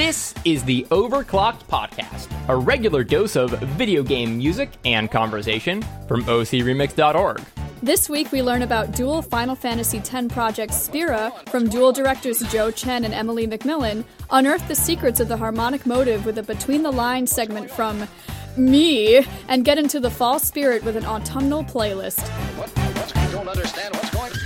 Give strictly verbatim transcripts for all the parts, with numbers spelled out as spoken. This is the Overclocked Podcast, a regular dose of video game music and conversation from O C remix dot org. This week we learn about dual Final Fantasy X project Spira from dual directors Joe Chen and Emily McMillan, unearth the secrets of the harmonic motive with a between-the-lines segment from me, and get into the fall spirit with an autumnal playlist. What? What's, I don't understand what's going on.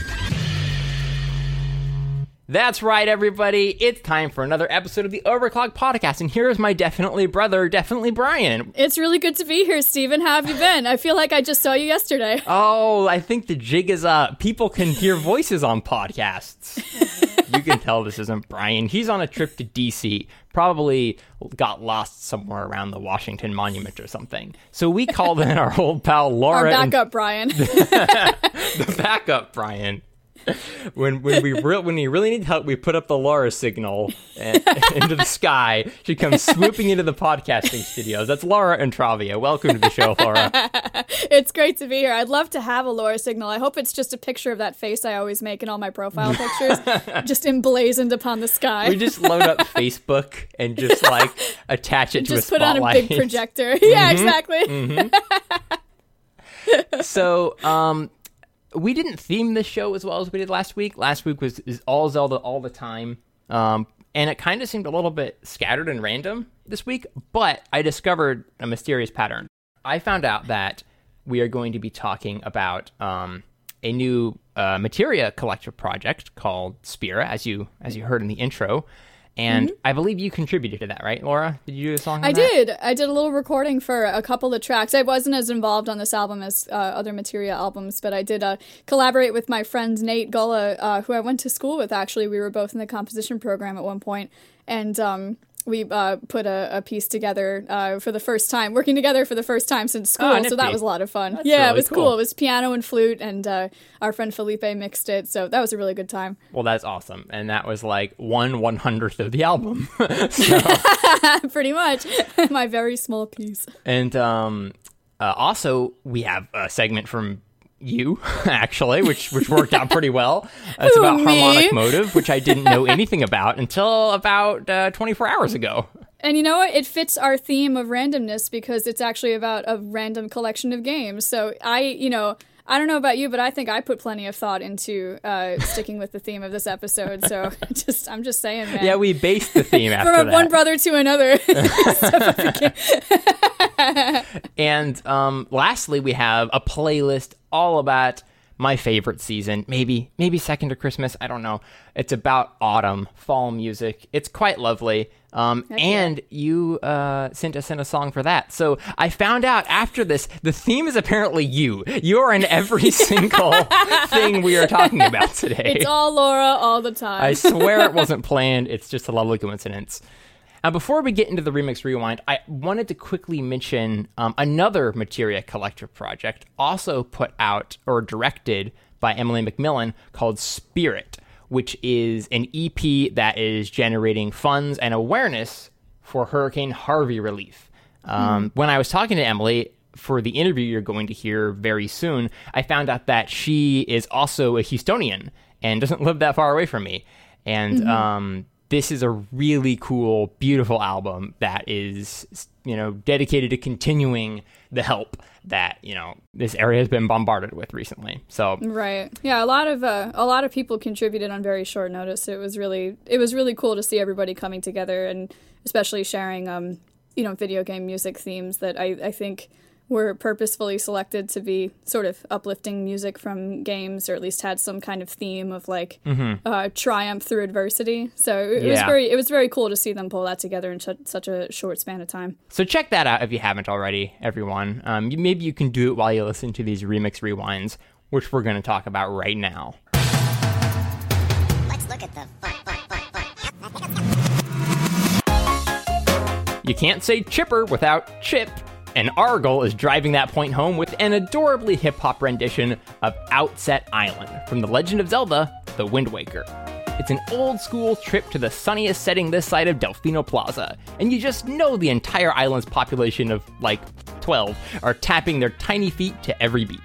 That's right, everybody. It's time for another episode of the Overclock Podcast, and here's my definitely brother, definitely Brian. It's really good to be here, Steven. How have you been? I feel like I just saw you yesterday. Oh, I think the jig is up. People can hear voices on podcasts. You can tell this isn't Brian. He's on a trip to D C, probably got lost somewhere around the Washington Monument or something. So we called in our old pal, Laura. Our backup, and- Brian. The backup, Brian. When when we re- when we really need help, we put up the Laura signal and, into the sky. She comes swooping into the podcasting studios. That's Laura Intravia. Welcome to the show, Laura. It's great to be here. I'd love to have a Laura signal. I hope it's just a picture of that face I always make in all my profile pictures, just emblazoned upon the sky. We just load up Facebook and just like attach it to just a spotlight. Just put on a big projector. Mm-hmm. Yeah, exactly. Mm-hmm. So, um... we didn't theme this show as well as we did last week. Last week was is all Zelda all the time. Um, and it kind of seemed a little bit scattered and random this week, but I discovered a mysterious pattern. I found out that we are going to be talking about um, a new uh, Materia Collective project called Spira, as you as you heard in the intro. And mm-hmm. I believe you contributed to that, right, Laura? Did you do a song on I that? did. I did a little recording for a couple of tracks. I wasn't as involved on this album as uh, other Materia albums, but I did uh, collaborate with my friend Nate Gulla, uh, who I went to school with, actually. We were both in the composition program at one point, and um, we uh, put a, a piece together uh, for the first time, working together for the first time since school, oh, so that was a lot of fun. That's yeah, really it was cool. cool. It was piano and flute, and uh, our friend Felipe mixed it, so that was a really good time. Well, that's awesome, and that was like one one-hundredth of the album. Pretty much. My very small piece. And um, uh, also, we have a segment from you, actually, which which worked out pretty well. It's about me? Harmonic motive, which I didn't know anything about until about uh, twenty-four hours ago. And you know what? It fits our theme of randomness because it's actually about a random collection of games. So I, you know, I don't know about you, but I think I put plenty of thought into uh, sticking with the theme of this episode. So just, I'm just saying, man. Yeah, we based the theme after From that. one brother to another. And um, lastly, we have a playlist all about my favorite season, maybe maybe second to Christmas. I don't know. It's about autumn, fall music. It's quite lovely. Um, and it. you uh, sent us in a song for that. So I found out after this, the theme is apparently you. You are in every single thing we are talking about today. It's all Laura all the time. I swear it wasn't planned. It's just a lovely coincidence. Now, before we get into the Remix Rewind, I wanted to quickly mention um, another Materia Collective project, also put out or directed by Emily McMillan, called Spirit, which is an E P that is generating funds and awareness for Hurricane Harvey relief. Um, mm. When I was talking to Emily for the interview you're going to hear very soon, I found out that she is also a Houstonian and doesn't live that far away from me. And... Mm-hmm. Um, This is a really cool, beautiful album that is, you know, dedicated to continuing the help that, you know, this area has been bombarded with recently. So right, yeah, a lot of uh, a lot of people contributed on very short notice. It was really it was really cool to see everybody coming together and especially sharing, um, you know, video game music themes that I, I think were purposefully selected to be sort of uplifting music from games, or at least had some kind of theme of like mm-hmm. uh, triumph through adversity. So it, yeah. it was very, it was very cool to see them pull that together in sh- such a short span of time. So check that out if you haven't already, everyone. Um, you, maybe you can do it while you listen to these Remix Rewinds, which we're going to talk about right now. Let's look at the fun, fun, fun, fun. You can't say chipper without chip. And Argyle is driving that point home with an adorably hip-hop rendition of Outset Island from The Legend of Zelda: The Wind Waker. It's an old-school trip to the sunniest setting this side of Delfino Plaza, and you just know the entire island's population of, like, twelve are tapping their tiny feet to every beat.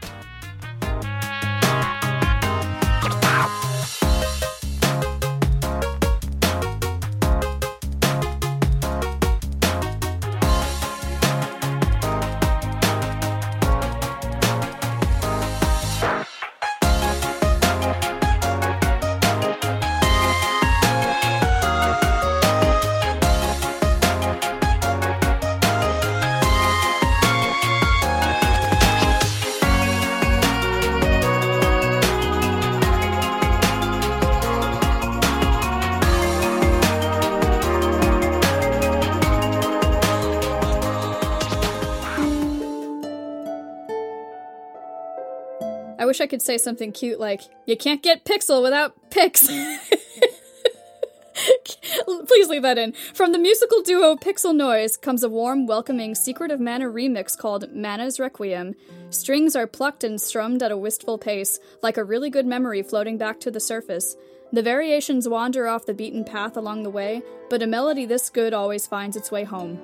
wish I could say something cute like, you can't get Pixel without Pix. Please leave that in. From the musical duo Pixel Noise comes a warm, welcoming Secret of Mana remix called Mana's Requiem. Strings are plucked and strummed at a wistful pace, like a really good memory floating back to the surface. The variations wander off the beaten path along the way, but a melody this good always finds its way home.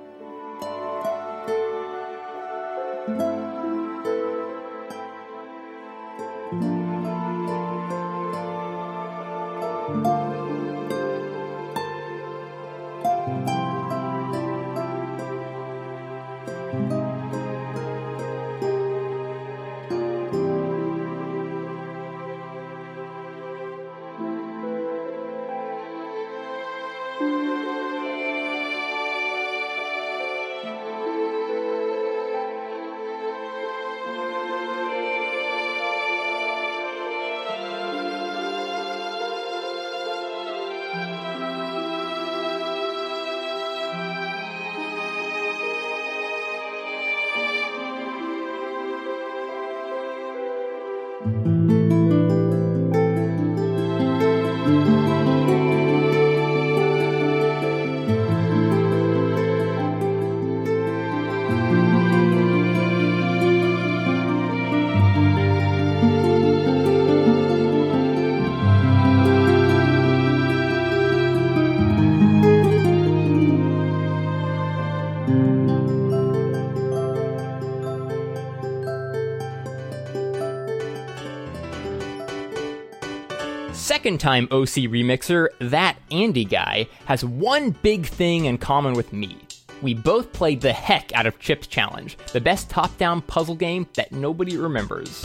Second time O C remixer, that Andy guy, has one big thing in common with me. We both played the heck out of Chips Challenge, the best top-down puzzle game that nobody remembers.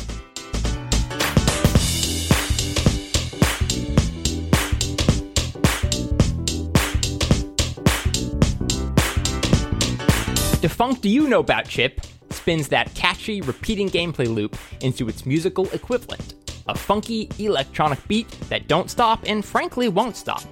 Defunct Do You Know About Chip spins that catchy, repeating gameplay loop into its musical equivalent. A funky electronic beat that don't stop and frankly won't stop.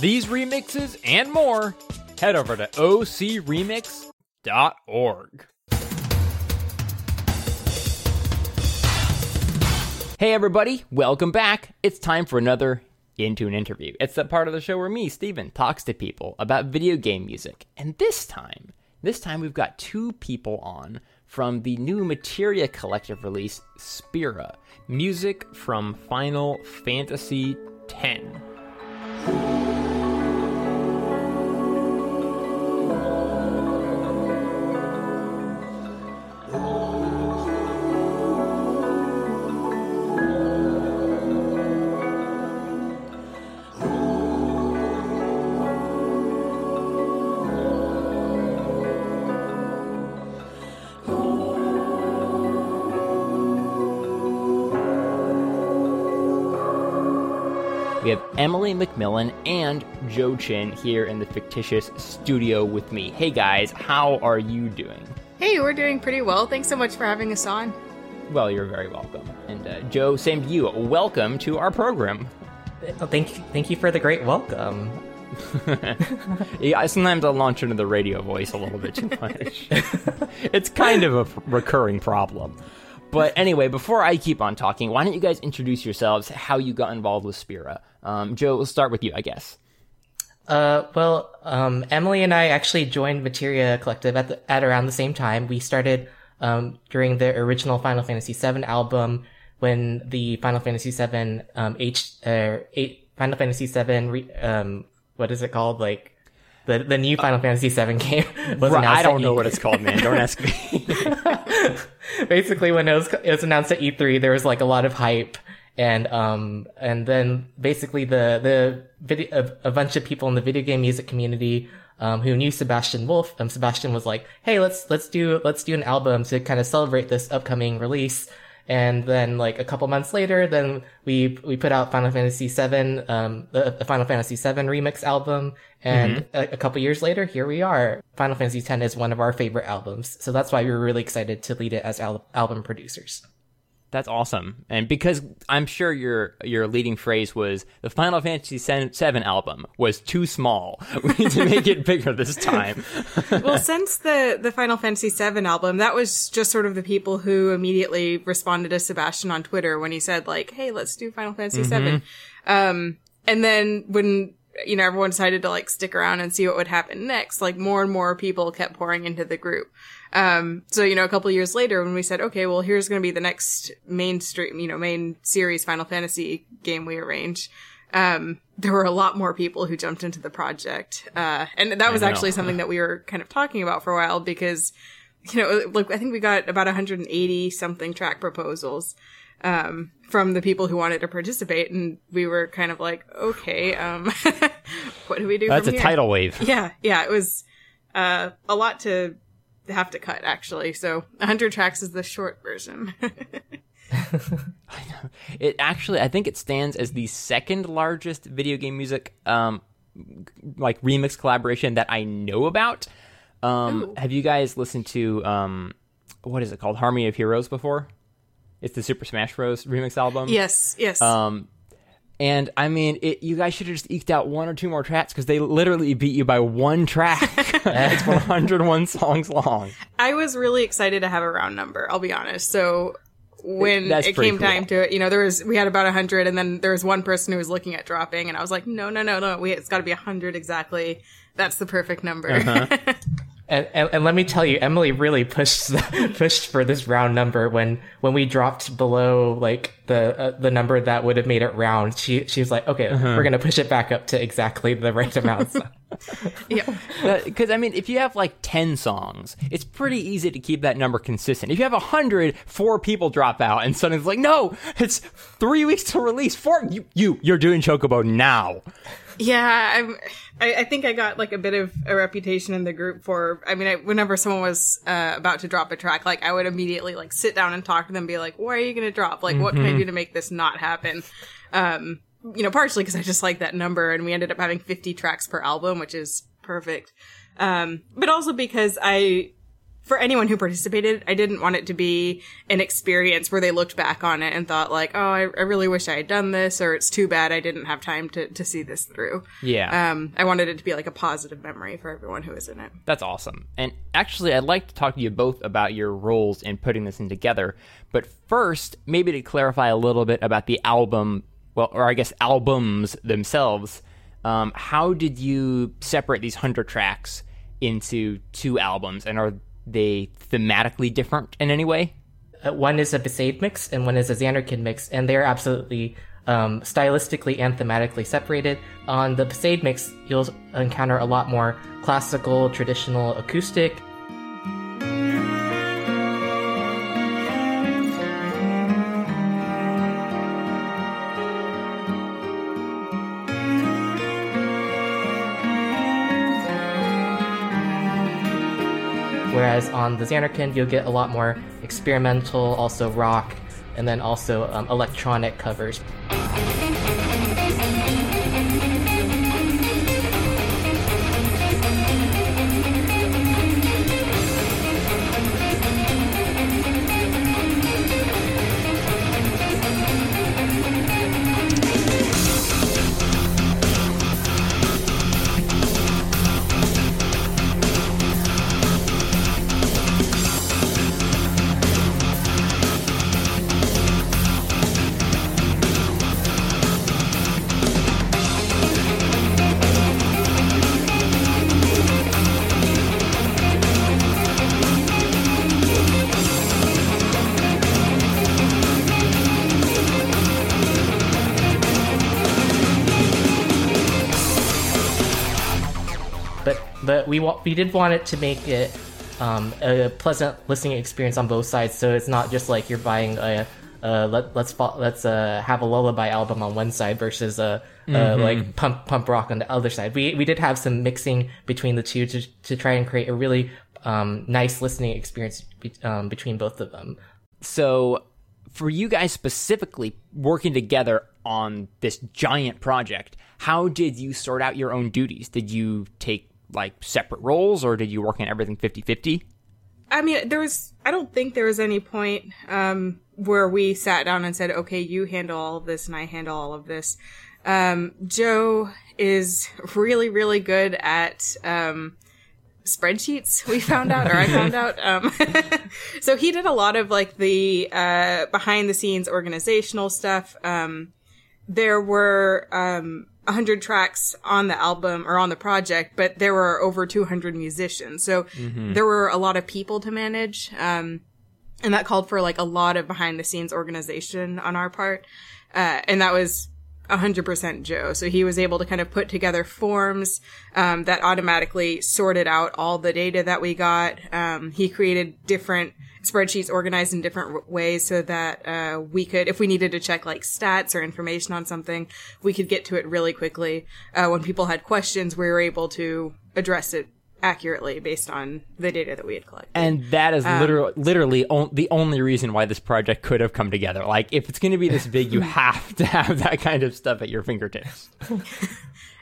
These remixes and more, head over to O C remix dot org. Hey everybody, welcome back. It's time for another Into an Interview. It's that part of the show where me, Steven, talks to people about video game music. And this time, this time we've got two people on from the new Materia Collective release, Spira, music from Final Fantasy X. We have Emily McMillan and Joe Chen here in the fictitious studio with me. Hey guys, how are you doing? Hey, we're doing pretty well. Thanks so much for having us on. Well, you're very welcome. And uh, Joe, same to you. Welcome to our program. Oh, thank you, thank you for the great welcome. Yeah, sometimes I launch into the radio voice a little bit too much. It's kind of a f- recurring problem. But anyway, before I keep on talking, why don't you guys introduce yourselves, how you got involved with Spira? Um, Joe, we'll start with you, I guess. Uh, well, um, Emily and I actually joined Materia Collective at, the, at around the same time. We started um, during the original Final Fantasy seven album when the Final Fantasy seven um, H uh, eight, Final Fantasy seven re- um, what is it called like the the new Final uh, Fantasy seven game was right, announced. I don't know what it's called, man. Don't ask me. Basically, when it was, it was announced at E three, there was like a lot of hype, And um, and then basically the the video, a, a bunch of people in the video game music community um, who knew Sebastian Wolf. Um, Sebastian was like, "Hey, let's let's do let's do an album to kind of celebrate this upcoming release." And then, like a couple months later, then we we put out Final Fantasy seven, um, the, the Final Fantasy seven remix album. And mm-hmm. a, a couple years later, here we are. Final Fantasy X is one of our favorite albums, so that's why we were really excited to lead it as al- album producers. That's awesome. And because I'm sure your your leading phrase was the Final Fantasy seven album was too small. We need to make it bigger this time. Well, since the, the Final Fantasy seven album, that was just sort of the people who immediately responded to Sebastian on Twitter when he said, like, hey, let's do Final Fantasy mm-hmm. seven. Um, and then when, you know, everyone decided to, like, stick around and see what would happen next, like, more and more people kept pouring into the group. Um, so, you know, a couple of years later when we said, okay, well, here's going to be the next mainstream, you know, main series Final Fantasy game we arrange. Um, there were a lot more people who jumped into the project. Uh, and that was actually something that we were kind of talking about for a while because, you know, like, I think we got about one hundred eighty something track proposals, um, from the people who wanted to participate. And we were kind of like, okay, um, what do we do? That's from a here? Tidal wave. Yeah. Yeah. It was, uh, a lot to, have to cut actually, so one hundred tracks is the short version. I know. It actually, I think it stands as the second largest video game music, um, like remix collaboration that I know about. Um, Ooh. Have you guys listened to um, what is it called, Harmony of Heroes before? It's the Super Smash Bros. Remix album. Yes, yes. Um, and I mean, it, you guys should have just eked out one or two more tracks because they literally beat you by one track. It's one hundred one songs long. I was really excited to have a round number, I'll be honest. So when That's it came cool. time to it, you know, there was, we had about one hundred, and then there was one person who was looking at dropping, and I was like, no, no, no, no, we, it's got to be one hundred exactly. That's the perfect number. Uh-huh. And, and, and let me tell you, Emily really pushed pushed for this round number. When when we dropped below like the uh, the number that would have made it round, she she was like, okay, uh-huh. we're gonna push it back up to exactly the right amount. Yeah, because I mean, if you have like ten songs, it's pretty easy to keep that number consistent. If you have a hundred, four people drop out, and suddenly it's like, no, it's three weeks to release. Four, you you you're doing Chocobo now. Yeah, I'm, I, I think I got, like, a bit of a reputation in the group for, I mean, I, whenever someone was uh, about to drop a track, like, I would immediately, like, sit down and talk to them and be like, why are you going to drop? Like, mm-hmm. what can I do to make this not happen? Um, you know, partially because I just like that number, and we ended up having fifty tracks per album, which is perfect. Um, but also because I... For anyone who participated, I didn't want it to be an experience where they looked back on it and thought like, oh, I, I really wish I had done this, or it's too bad I didn't have time to, to see this through. Yeah. Um, I wanted it to be like a positive memory for everyone who was in it. That's awesome. And actually, I'd like to talk to you both about your roles in putting this thing together. But first, maybe to clarify a little bit about the album, well, or I guess albums themselves, um, how did you separate these one hundred tracks into two albums, and are they thematically different in any way? Uh, one is a Basade mix and one is a Xanarkin mix, and they're absolutely um, stylistically and thematically separated. On the Basade mix, you'll encounter a lot more classical, traditional, acoustic. Whereas on the Xanarkin, you'll get a lot more experimental, also rock, and then also um, electronic covers. We wa- we did want it to make it um, a pleasant listening experience on both sides, so it's not just like you're buying a, uh, let, let's let's uh, have a lullaby album on one side versus a uh, mm-hmm. uh, like pump pump rock on the other side. We we did have some mixing between the two to to try and create a really um, nice listening experience be, um, between both of them. So for you guys specifically working together on this giant project, how did you sort out your own duties? Did you take like separate roles, or did you work on everything fifty-fifty? I mean, there was, I don't think there was any point um, where we sat down and said, okay, you handle all of this and I handle all of this. Um, Joe is really, really good at um, spreadsheets, we found out, or I found out. Um, so he did a lot of like the uh, behind the scenes organizational stuff. Um, there were um, one hundred tracks on the album or on the project, but there were over two hundred musicians. So mm-hmm. there were a lot of people to manage. Um, and that called for like a lot of behind the scenes organization on our part. Uh, and that was one hundred percent Joe. So he was able to kind of put together forms, um, that automatically sorted out all the data that we got. Um, he created different spreadsheets organized in different ways so that, uh, we could, if we needed to check like stats or information on something, we could get to it really quickly. Uh, when people had questions, we were able to address it accurately based on the data that we had collected. And that is literally, um, literally on, the only reason why this project could have come together. Like, if it's going to be this big, you have to have that kind of stuff at your fingertips.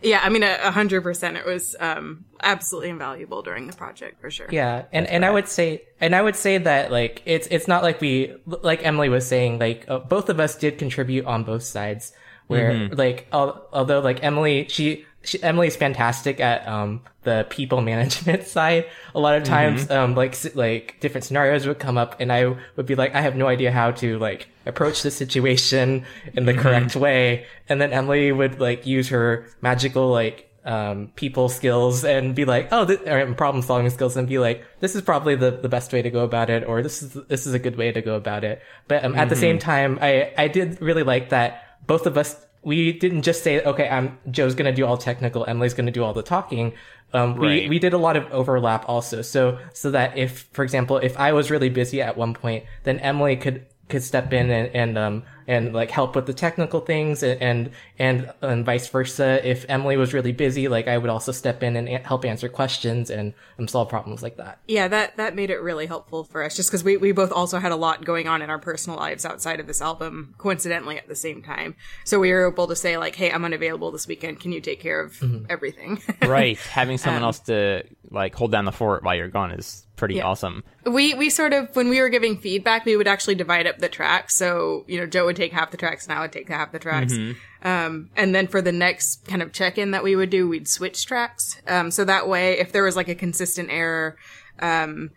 Yeah, I mean, a hundred percent. It was um, absolutely invaluable during the project for sure. Yeah, and, and right. I would say, and I would say that like it's it's not like we, like Emily was saying, like uh, both of us did contribute on both sides. Where mm-hmm. like al- although like Emily, she. She, Emily's fantastic at um the people management side. A lot of times, mm-hmm. um like like different scenarios would come up, and I would be like, I have no idea how to like approach the situation in the mm-hmm. correct way. And then Emily would like use her magical like um people skills and be like, oh, this, or problem solving skills, and be like, this is probably the, the best way to go about it, or this is this is a good way to go about it. But um, mm-hmm. at the same time, I I did really like that both of us. We didn't just say, okay, I'm, Joe's going to do all technical, Emily's going to do all the talking. Um, right. we, we did a lot of overlap also. So, so that if, for example, if I was really busy at one point, then Emily could, could step in and, and, um, and like help with the technical things and, and, and, and vice versa. If Emily was really busy, like I would also step in and help answer questions and um, solve problems like that. Yeah, that, that made it really helpful for us just because we, we both also had a lot going on in our personal lives outside of this album, coincidentally at the same time. So we were able to say like, hey, I'm unavailable this weekend. Can you take care of mm-hmm. everything? Right. Having someone um, else to like hold down the fort while you're gone is pretty yeah. awesome. We we sort of, when we were giving feedback, we would actually divide up the tracks. So, you know, Joe would take half the tracks and I would take half the tracks. Mm-hmm. Um, and then for the next kind of check-in that we would do, we'd switch tracks. Um, so that way, if there was like a consistent error, um,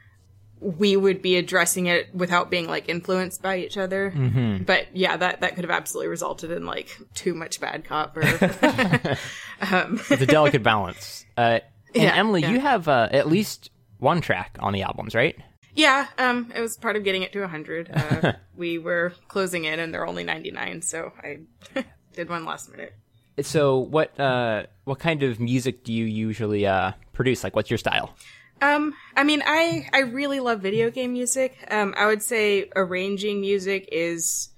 we would be addressing it without being like influenced by each other. Mm-hmm. But yeah, that, that could have absolutely resulted in like too much bad cop. Or um. It's a delicate balance. Uh, and yeah, Emily, yeah. you have uh, at least one track on the albums, right? Yeah, um, it was part of getting it to one hundred. Uh, we were closing in, and there are only ninety-nine, so I did one last minute. So what uh, what kind of music do you usually uh, produce? Like, what's your style? Um, I mean, I, I really love video game music. Um, I would say arranging music is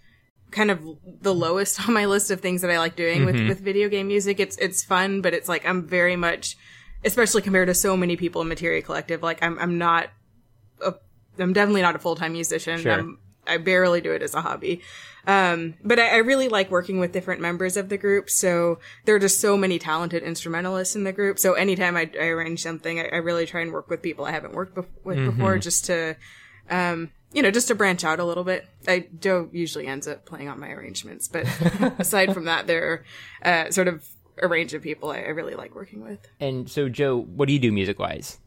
kind of the lowest on my list of things that I like doing mm-hmm. with, with video game music. It's, it's fun, but it's like I'm very much... especially compared to so many people in Materia Collective, like I'm, I'm not, a, I'm definitely not a full-time musician. Sure. I'm, I barely do it as a hobby. Um, but I, I really like working with different members of the group. So there are just so many talented instrumentalists in the group. So anytime I, I arrange something, I, I really try and work with people I haven't worked bef- with mm-hmm. before just to, um, you know, just to branch out a little bit. I Joe usually ends up playing on my arrangements, but aside from that, they're, uh, sort of, a range of people I, I really like working with. And so, Joe, what do you do music-wise?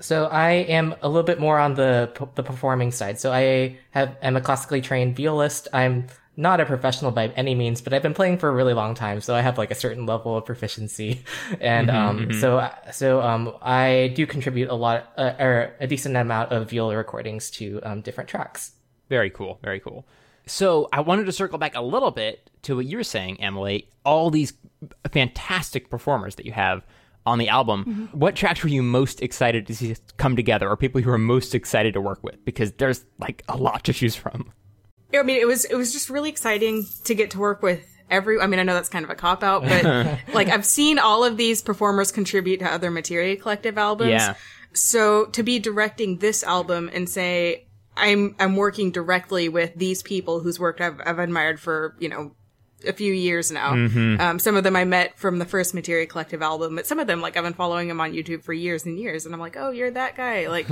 So I am a little bit more on the p- the performing side. So I have am a classically trained violist. I'm not a professional by any means, but I've been playing for a really long time, so I have like a certain level of proficiency. And mm-hmm, um, mm-hmm. so so um, I do contribute a lot uh, or a decent amount of viola recordings to um, different tracks. Very cool. Very cool. So I wanted to circle back a little bit to what you were saying, Emily. All these fantastic performers that you have on the album. Mm-hmm. What tracks were you most excited to see come together, or people you were most excited to work with? Because there's like a lot to choose from. I mean, it was it was just really exciting to get to work with every. I mean, I know that's kind of a cop out, but like I've seen all of these performers contribute to other Materia Collective albums. Yeah. So to be directing this album and say I'm I'm working directly with these people whose work I've I've admired for, you know, a few years now. Mm-hmm. Um, some of them I met from the first Materia Collective album, but some of them, like, I've been following them on YouTube for years and years, and I'm like, oh, you're that guy. Like,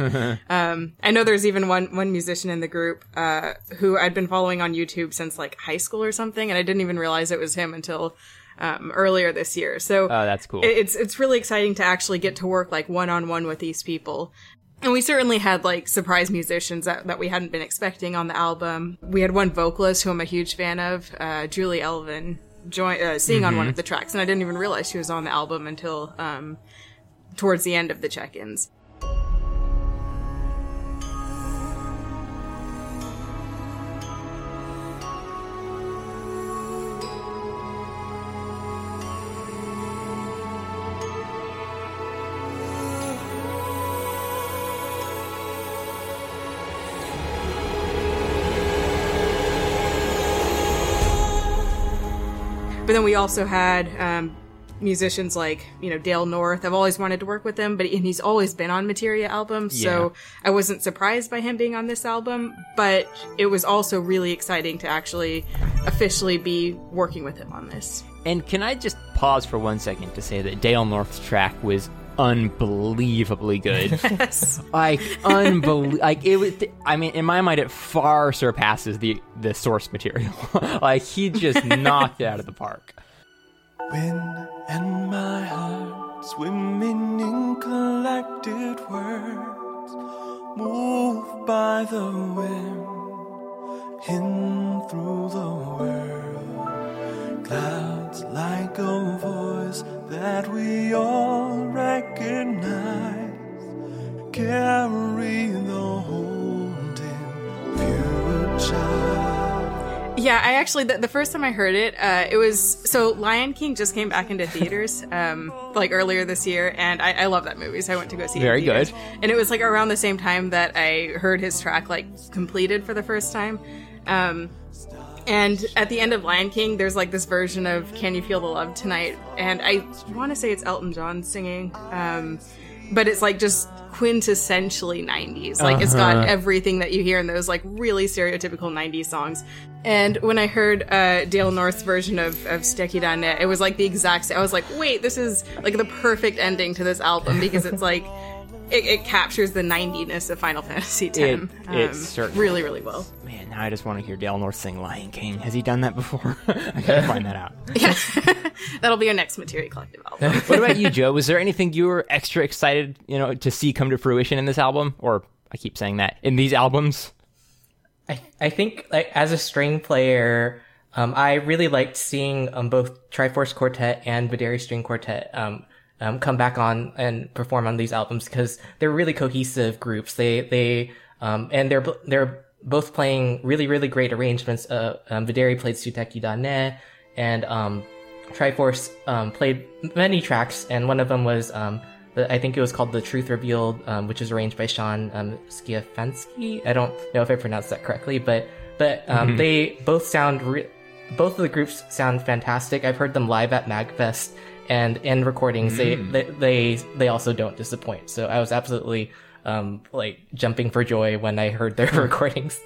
um, I know there's even one, one musician in the group, uh, who I'd been following on YouTube since, like, high school or something, and I didn't even realize it was him until, um, earlier this year. So, oh, that's cool. It's, it's really exciting to actually get to work, like, one-on-one with these people. And we certainly had, like, surprise musicians that, that we hadn't been expecting on the album. We had one vocalist who I'm a huge fan of, uh, Julie Elvin, join, uh, singing mm-hmm. on one of the tracks. And I didn't even realize she was on the album until um, towards the end of the check-ins. But then we also had um, musicians like, you know, Dale North. I've always wanted to work with him, but and he's always been on Materia albums, yeah. So I wasn't surprised by him being on this album. But it was also really exciting to actually officially be working with him on this. And can I just pause for one second to say that Dale North's track was unbelievably good. Yes. Like unbelievable. Like it was th- I mean, in my mind it far surpasses the the source material. Like he just knocked it out of the park. When and my heart swimming in collected words, moved by the wind, hidden through the world, clouds like a voice that we all recognize, carry the haunting future. Yeah, I actually, the, the first time I heard it, uh, it was, so Lion King just came back into theaters, um, like earlier this year, and I, I love that movie, so I went to go see it. Very good. And it was like around the same time that I heard his track, like, completed for the first time. Um, And at the end of Lion King, there's like this version of Can You Feel the Love Tonight? And I want to say it's Elton John singing, um, but it's like just quintessentially nineties. Like uh-huh. It's got everything that you hear in those like really stereotypical nineties songs. And when I heard uh, Dale North's version of, of Suteki Danette, it was like the exact same. I was like, wait, this is like the perfect ending to this album because it's like, It, it captures the ninetiness of Final Fantasy X. It, it um, certainly really, really well. Man, now I just want to hear Dale North sing Lion King. Has he done that before? I gotta find that out. Yeah. That'll be our next Materia Collective album. What about you, Joe? Was there anything you were extra excited, you know, to see come to fruition in this album? Or I keep saying that in these albums. I I think like as a string player, um, I really liked seeing um, both Triforce Quartet and Videri String Quartet. Um, Um, come back on and perform on these albums because they're really cohesive groups. They, they, um, and they're, they're both playing really, really great arrangements. Uh, um, Videri played Suteki Danette and, um, Triforce, um, played many tracks. And one of them was, um, the, I think it was called The Truth Revealed, um, which is arranged by Sean, um, Skiafansky. I don't know if I pronounced that correctly, but, but, um, mm-hmm. they both sound, re- both of the groups sound fantastic. I've heard them live at MagFest. And in recordings, they, mm. they they they also don't disappoint. So I was absolutely um, like jumping for joy when I heard their recordings.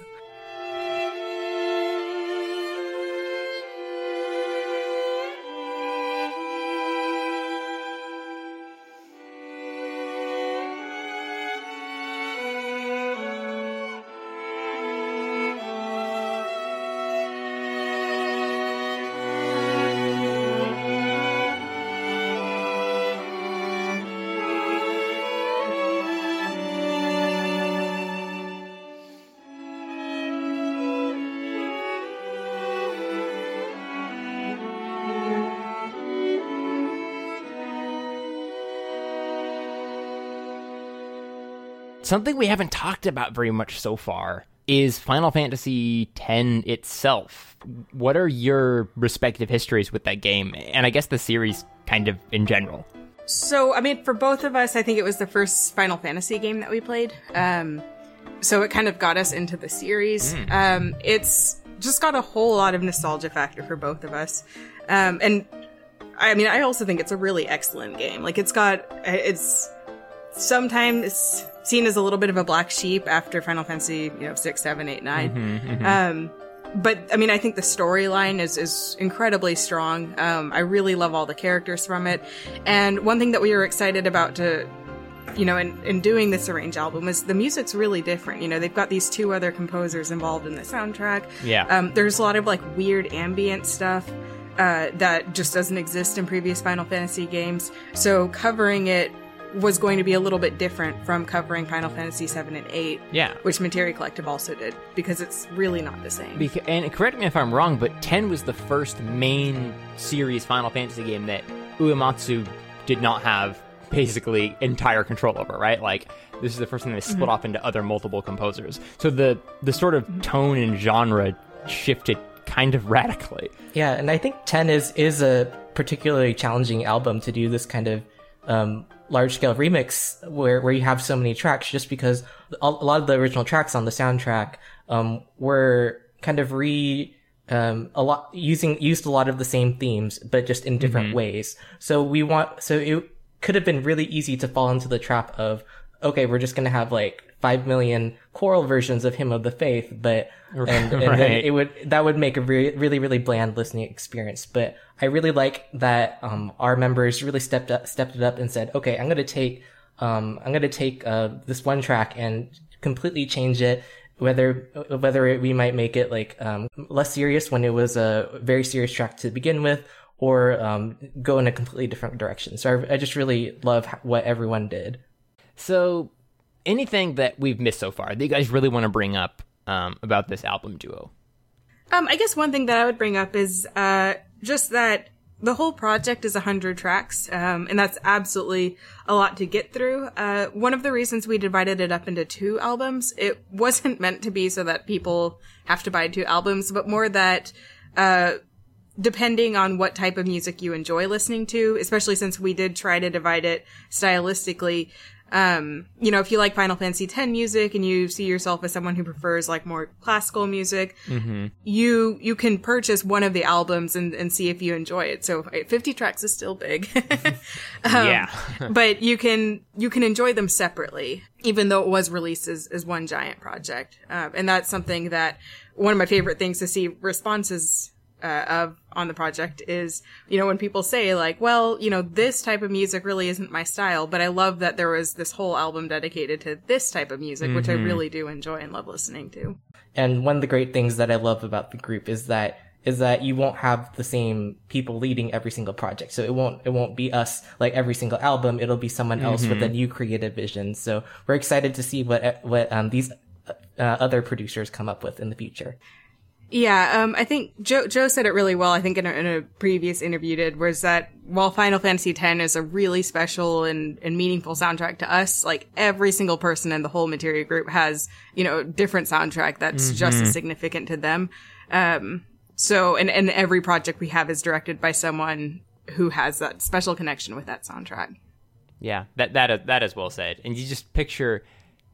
Something we haven't talked about very much so far is Final Fantasy X itself. What are your respective histories with that game? And I guess the series kind of in general. So, I mean, for both of us, I think it was the first Final Fantasy game that we played. Um, so it kind of got us into the series. Mm. Um, it's just got a whole lot of nostalgia factor for both of us. Um, and I mean, I also think it's a really excellent game. Like, it's got, it's sometimes seen as a little bit of a black sheep after Final Fantasy, you know, six, seven, eight, nine. Mm-hmm, mm-hmm. Um, but I mean, I think the storyline is, is incredibly strong. Um, I really love all the characters from it. And one thing that we were excited about to, you know, in, in doing this Arrange album is the music's really different. You know, they've got these two other composers involved in the soundtrack. Yeah. Um, there's a lot of like weird ambient stuff uh, that just doesn't exist in previous Final Fantasy games. So covering it was going to be a little bit different from covering Final Fantasy seven and eight, yeah, which Materia Collective also did, because it's really not the same. Beca- and correct me if I'm wrong, but ten was the first main series Final Fantasy game that Uematsu did not have basically entire control over, right? Like, this is the first thing they split mm-hmm. off into other multiple composers. So the the sort of mm-hmm. tone and genre shifted kind of radically. Yeah, and I think ten is, is a particularly challenging album to do this kind of um, large-scale remix where, where you have so many tracks, just because a lot of the original tracks on the soundtrack um, were kind of re... Um, a lot using used a lot of the same themes, but just in different mm-hmm. ways. So we want... So it could have been really easy to fall into the trap of, okay, we're just going to have like five million choral versions of Hymn of the Faith, but and, and right. then it would that would make a re- really really bland listening experience. But I really like that um, our members really stepped up, stepped it up and said, okay, I'm going to take um, I'm going to take uh, this one track and completely change it. Whether whether it, we might make it like um, less serious when it was a very serious track to begin with, or um, go in a completely different direction. So I, I just really love what everyone did. So anything that we've missed so far that you guys really want to bring up um, about this album duo? Um, I guess one thing that I would bring up is uh, just that the whole project is one hundred tracks, um, and that's absolutely a lot to get through. Uh, one of the reasons we divided it up into two albums, it wasn't meant to be so that people have to buy two albums, but more that... Uh, depending on what type of music you enjoy listening to, especially since we did try to divide it stylistically. Um, you know, if you like Final Fantasy X music and you see yourself as someone who prefers like more classical music, mm-hmm. you you can purchase one of the albums and, and see if you enjoy it. So fifty tracks is still big. um, yeah. But you can you can enjoy them separately, even though it was released as, as one giant project. Uh, and that's something that one of my favorite things to see responses Uh, of on the project is, you know, when people say like, well, you know, this type of music really isn't my style, but I love that there was this whole album dedicated to this type of music, mm-hmm. which I really do enjoy and love listening to. And one of the great things that I love about the group is that is that you won't have the same people leading every single project. So it won't it won't be us like every single album. It'll be someone mm-hmm. else with a new creative vision. So we're excited to see what what um, these uh, other producers come up with in the future. Yeah, um, I think Joe, Joe said it really well, I think in a, in a previous interview did, was that while Final Fantasy X is a really special and, and meaningful soundtrack to us, like every single person in the whole Materia group has, you know, a different soundtrack that's mm-hmm. just as significant to them. Um, so, and, and every project we have is directed by someone who has that special connection with that soundtrack. Yeah, that, that, that is well said. And you just picture,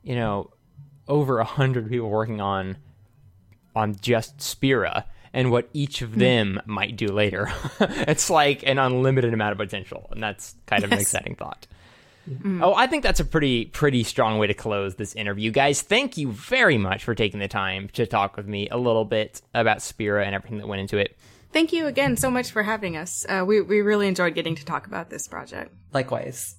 you know, over a hundred people working on on just Spira and what each of them might do later. It's like an unlimited amount of potential, and that's kind of yes. an exciting thought. Mm. Oh, I think that's a pretty, pretty strong way to close this interview. Guys, thank you very much for taking the time to talk with me a little bit about Spira and everything that went into it. Thank you again so much for having us. Uh, we, we really enjoyed getting to talk about this project. Likewise.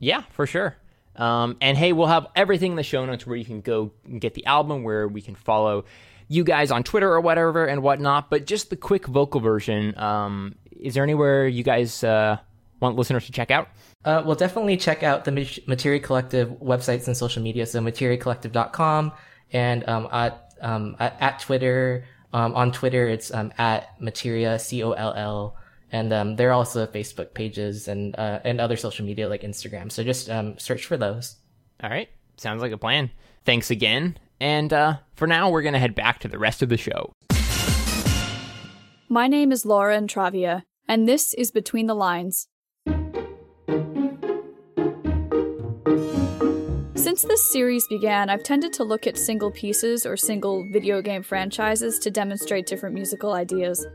Yeah, for sure. Um, and hey, we'll have everything in the show notes where you can go and get the album, where we can follow you guys on Twitter or whatever and whatnot, but just the quick vocal version. Um, is there anywhere you guys uh, want listeners to check out? Uh, well, definitely check out the Materia Collective websites and social media. So materia collective dot com and um, at, um, at, at Twitter. Um, on Twitter, it's um, at Materia, C O L L. And um, there are also Facebook pages and, uh, and other social media like Instagram. So just um, search for those. All right. Sounds like a plan. Thanks again. And uh, for now, we're going to head back to the rest of the show. My name is Laura Intravia, and this is Between the Lines. Since this series began, I've tended to look at single pieces or single video game franchises to demonstrate different musical ideas.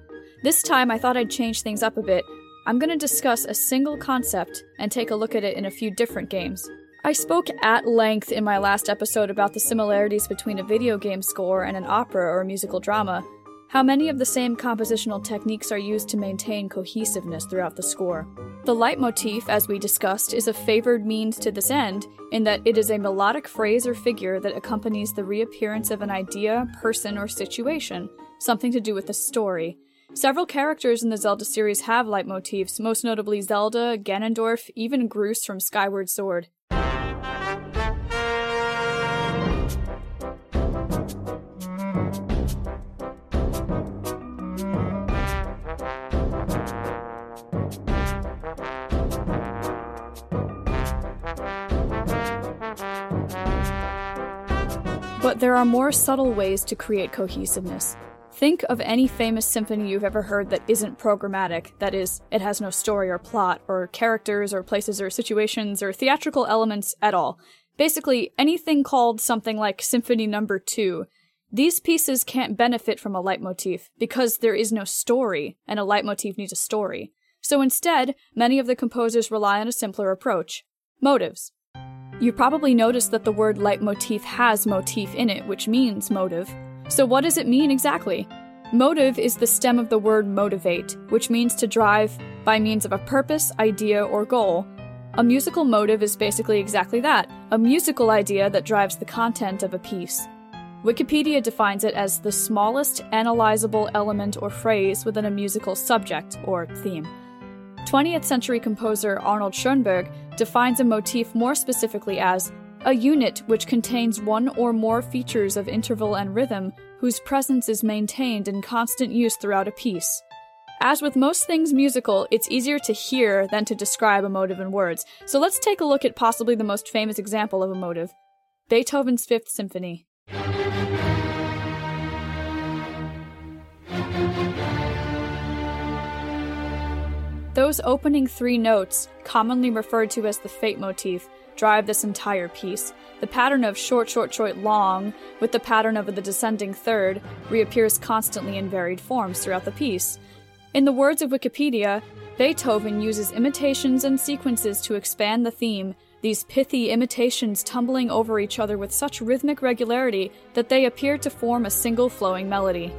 This time I thought I'd change things up a bit. I'm going to discuss a single concept and take a look at it in a few different games. I spoke at length in my last episode about the similarities between a video game score and an opera or musical drama, how many of the same compositional techniques are used to maintain cohesiveness throughout the score. The leitmotif, as we discussed, is a favored means to this end, in that it is a melodic phrase or figure that accompanies the reappearance of an idea, person, or situation, something to do with the story. Several characters in the Zelda series have leitmotifs, most notably Zelda, Ganondorf, even Groose from Skyward Sword. But there are more subtle ways to create cohesiveness. Think of any famous symphony you've ever heard that isn't programmatic, that is, it has no story or plot, or characters or places or situations or theatrical elements at all. Basically, anything called something like Symphony Number two. These pieces can't benefit from a leitmotif, because there is no story, and a leitmotif needs a story. So instead, many of the composers rely on a simpler approach. Motives. You probably noticed that the word leitmotif has motif in it, which means motive. So what does it mean exactly? Motive is the stem of the word motivate, which means to drive by means of a purpose, idea, or goal. A musical motive is basically exactly that, a musical idea that drives the content of a piece. Wikipedia defines it as the smallest analyzable element or phrase within a musical subject or theme. twentieth century composer Arnold Schoenberg defines a motif more specifically as a unit which contains one or more features of interval and rhythm whose presence is maintained in constant use throughout a piece. As with most things musical, it's easier to hear than to describe a motive in words, so let's take a look at possibly the most famous example of a motive, Beethoven's Fifth Symphony. Those opening three notes, commonly referred to as the leitmotif, drive this entire piece. The pattern of short, short, short, long, with the pattern of the descending third, reappears constantly in varied forms throughout the piece. In the words of Wikipedia, Beethoven uses imitations and sequences to expand the theme, these pithy imitations tumbling over each other with such rhythmic regularity that they appear to form a single flowing melody.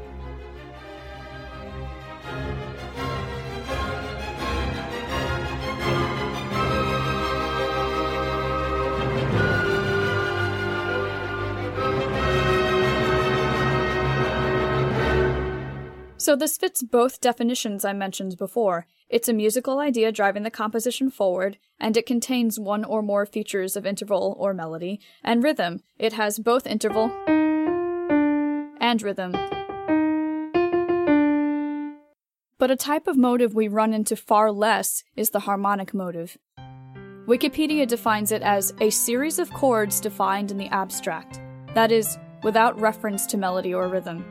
So this fits both definitions I mentioned before. It's a musical idea driving the composition forward, and it contains one or more features of interval or melody, and rhythm. It has both interval and rhythm. But a type of motive we run into far less is the harmonic motive. Wikipedia defines it as a series of chords defined in the abstract, that is, without reference to melody or rhythm.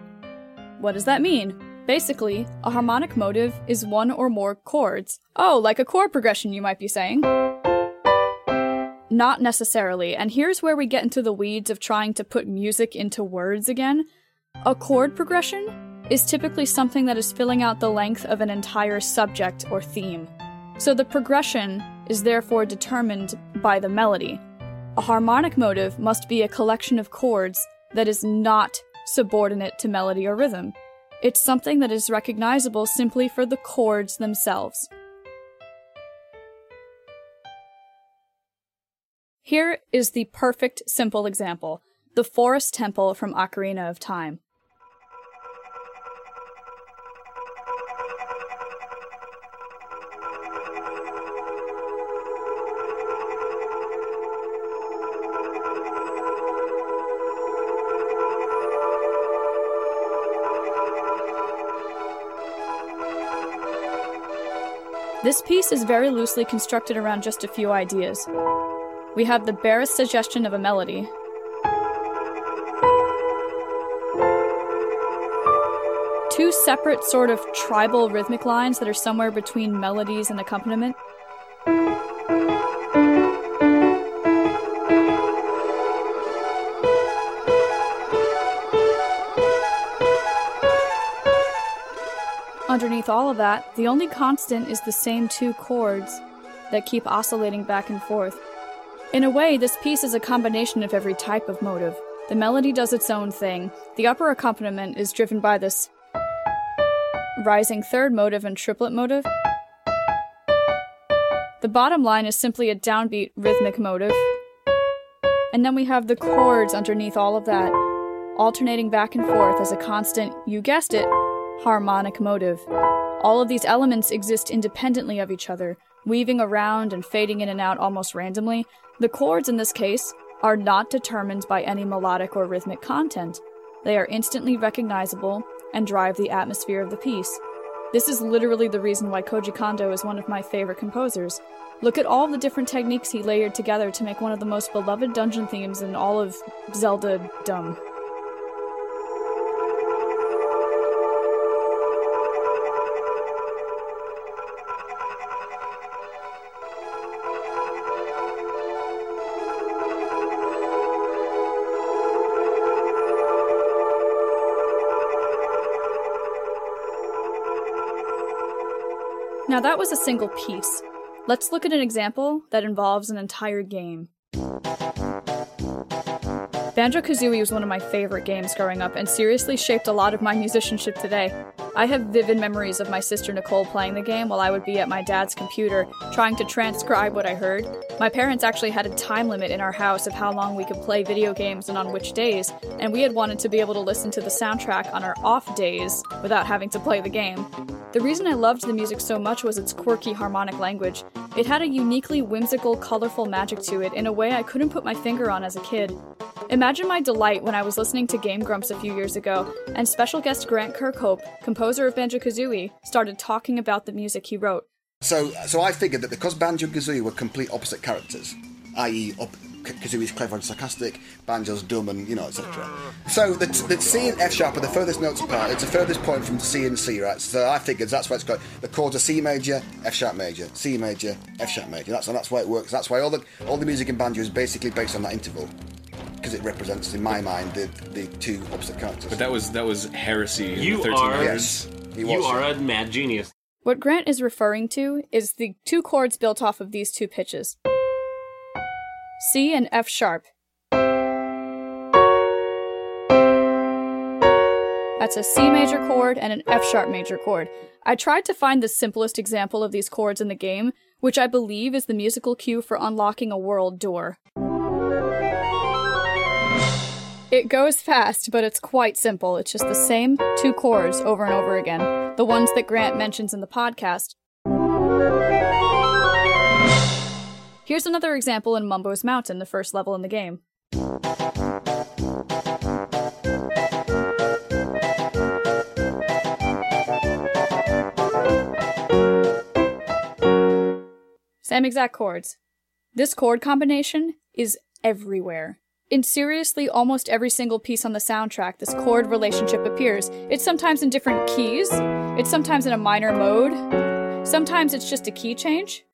What does that mean? Basically, a harmonic motive is one or more chords. Oh, like a chord progression, you might be saying. Not necessarily, and here's where we get into the weeds of trying to put music into words again. A chord progression is typically something that is filling out the length of an entire subject or theme. So the progression is therefore determined by the melody. A harmonic motive must be a collection of chords that is not subordinate to melody or rhythm. It's something that is recognizable simply for the chords themselves. Here is the perfect simple example, the Forest Temple from Ocarina of Time. This piece is very loosely constructed around just a few ideas. We have the barest suggestion of a melody. Two separate sort of tribal rhythmic lines that are somewhere between melodies and accompaniment. underneath all of that, the only constant is the same two chords that keep oscillating back and forth. In a way, this piece is a combination of every type of motive. The melody does its own thing. The upper accompaniment is driven by this rising third motive and triplet motive. The bottom line is simply a downbeat rhythmic motive. And then we have the chords underneath all of that, alternating back and forth as a constant, you guessed it, harmonic motive. All of these elements exist independently of each other, weaving around and fading in and out almost randomly. The chords, in this case, are not determined by any melodic or rhythmic content. They are instantly recognizable and drive the atmosphere of the piece. This is literally the reason why Koji Kondo is one of my favorite composers. Look at all the different techniques he layered together to make one of the most beloved dungeon themes in all of Zelda-dom. Now that was a single piece. Let's look at an example that involves an entire game. Banjo-Kazooie was one of my favorite games growing up and seriously shaped a lot of my musicianship today. I have vivid memories of my sister Nicole playing the game while I would be at my dad's computer trying to transcribe what I heard. My parents actually had a time limit in our house of how long we could play video games and on which days, and we had wanted to be able to listen to the soundtrack on our off days without having to play the game. The reason I loved the music so much was its quirky harmonic language. It had a uniquely whimsical, colorful magic to it in a way I couldn't put my finger on as a kid. Imagine my delight when I was listening to Game Grumps a few years ago, and special guest Grant Kirkhope, composer of Banjo-Kazooie, started talking about the music he wrote. So so I figured that because Banjo-Kazooie were complete opposite characters, that is Kazooie's clever and sarcastic, Banjo's dumb and, you know, et cetera. So the, the C and F sharp are the furthest notes apart. It's the furthest point from C and C, right? So I figured that's why it's got the chords are C major, F sharp major, C major, F sharp major. That's and that's why it works. That's why all the all the music in Banjo is basically based on that interval, because it represents, in my mind, the the two opposite characters. But that was that was heresy. In you the are yes, he was, you are yeah. a mad genius. What Grant is referring to is the two chords built off of these two pitches. C and F sharp. That's a C major chord and an F sharp major chord. I tried to find the simplest example of these chords in the game, which I believe is the musical cue for unlocking a world door. It goes fast, but it's quite simple. It's just the same two chords over and over again, the ones that Grant mentions in the podcast. Here's another example in Mumbo's Mountain, the first level in the game. Same exact chords. This chord combination is everywhere. In seriously almost every single piece on the soundtrack, this chord relationship appears. It's sometimes in different keys, it's sometimes in a minor mode, sometimes it's just a key change.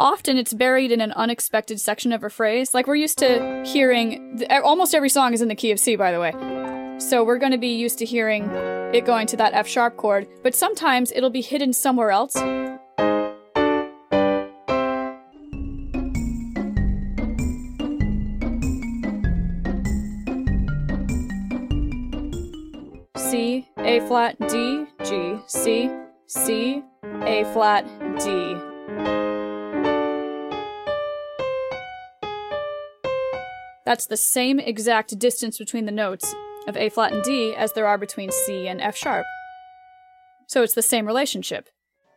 Often it's buried in an unexpected section of a phrase. Like we're used to hearing, th- almost every song is in the key of C, by the way. So we're going to be used to hearing it going to that F sharp chord, but sometimes it'll be hidden somewhere else. C, A flat, D, G, C, C, A flat, D. That's the same exact distance between the notes of A flat and D as there are between C and F sharp. So it's the same relationship.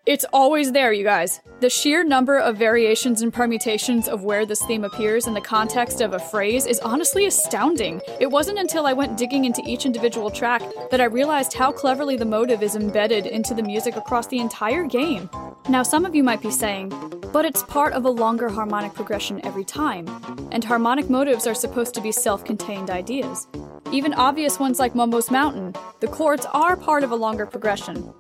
It's always there, you guys. The sheer number of variations and permutations of where this theme appears in the context of a phrase is honestly astounding. It wasn't until I went digging into each individual track that I realized how cleverly the motive is embedded into the music across the entire game. Now, some of you might be saying, but it's part of a longer harmonic progression every time, and harmonic motives are supposed to be self-contained ideas. Even obvious ones like Mumbo's Mountain, the chords are part of a longer progression.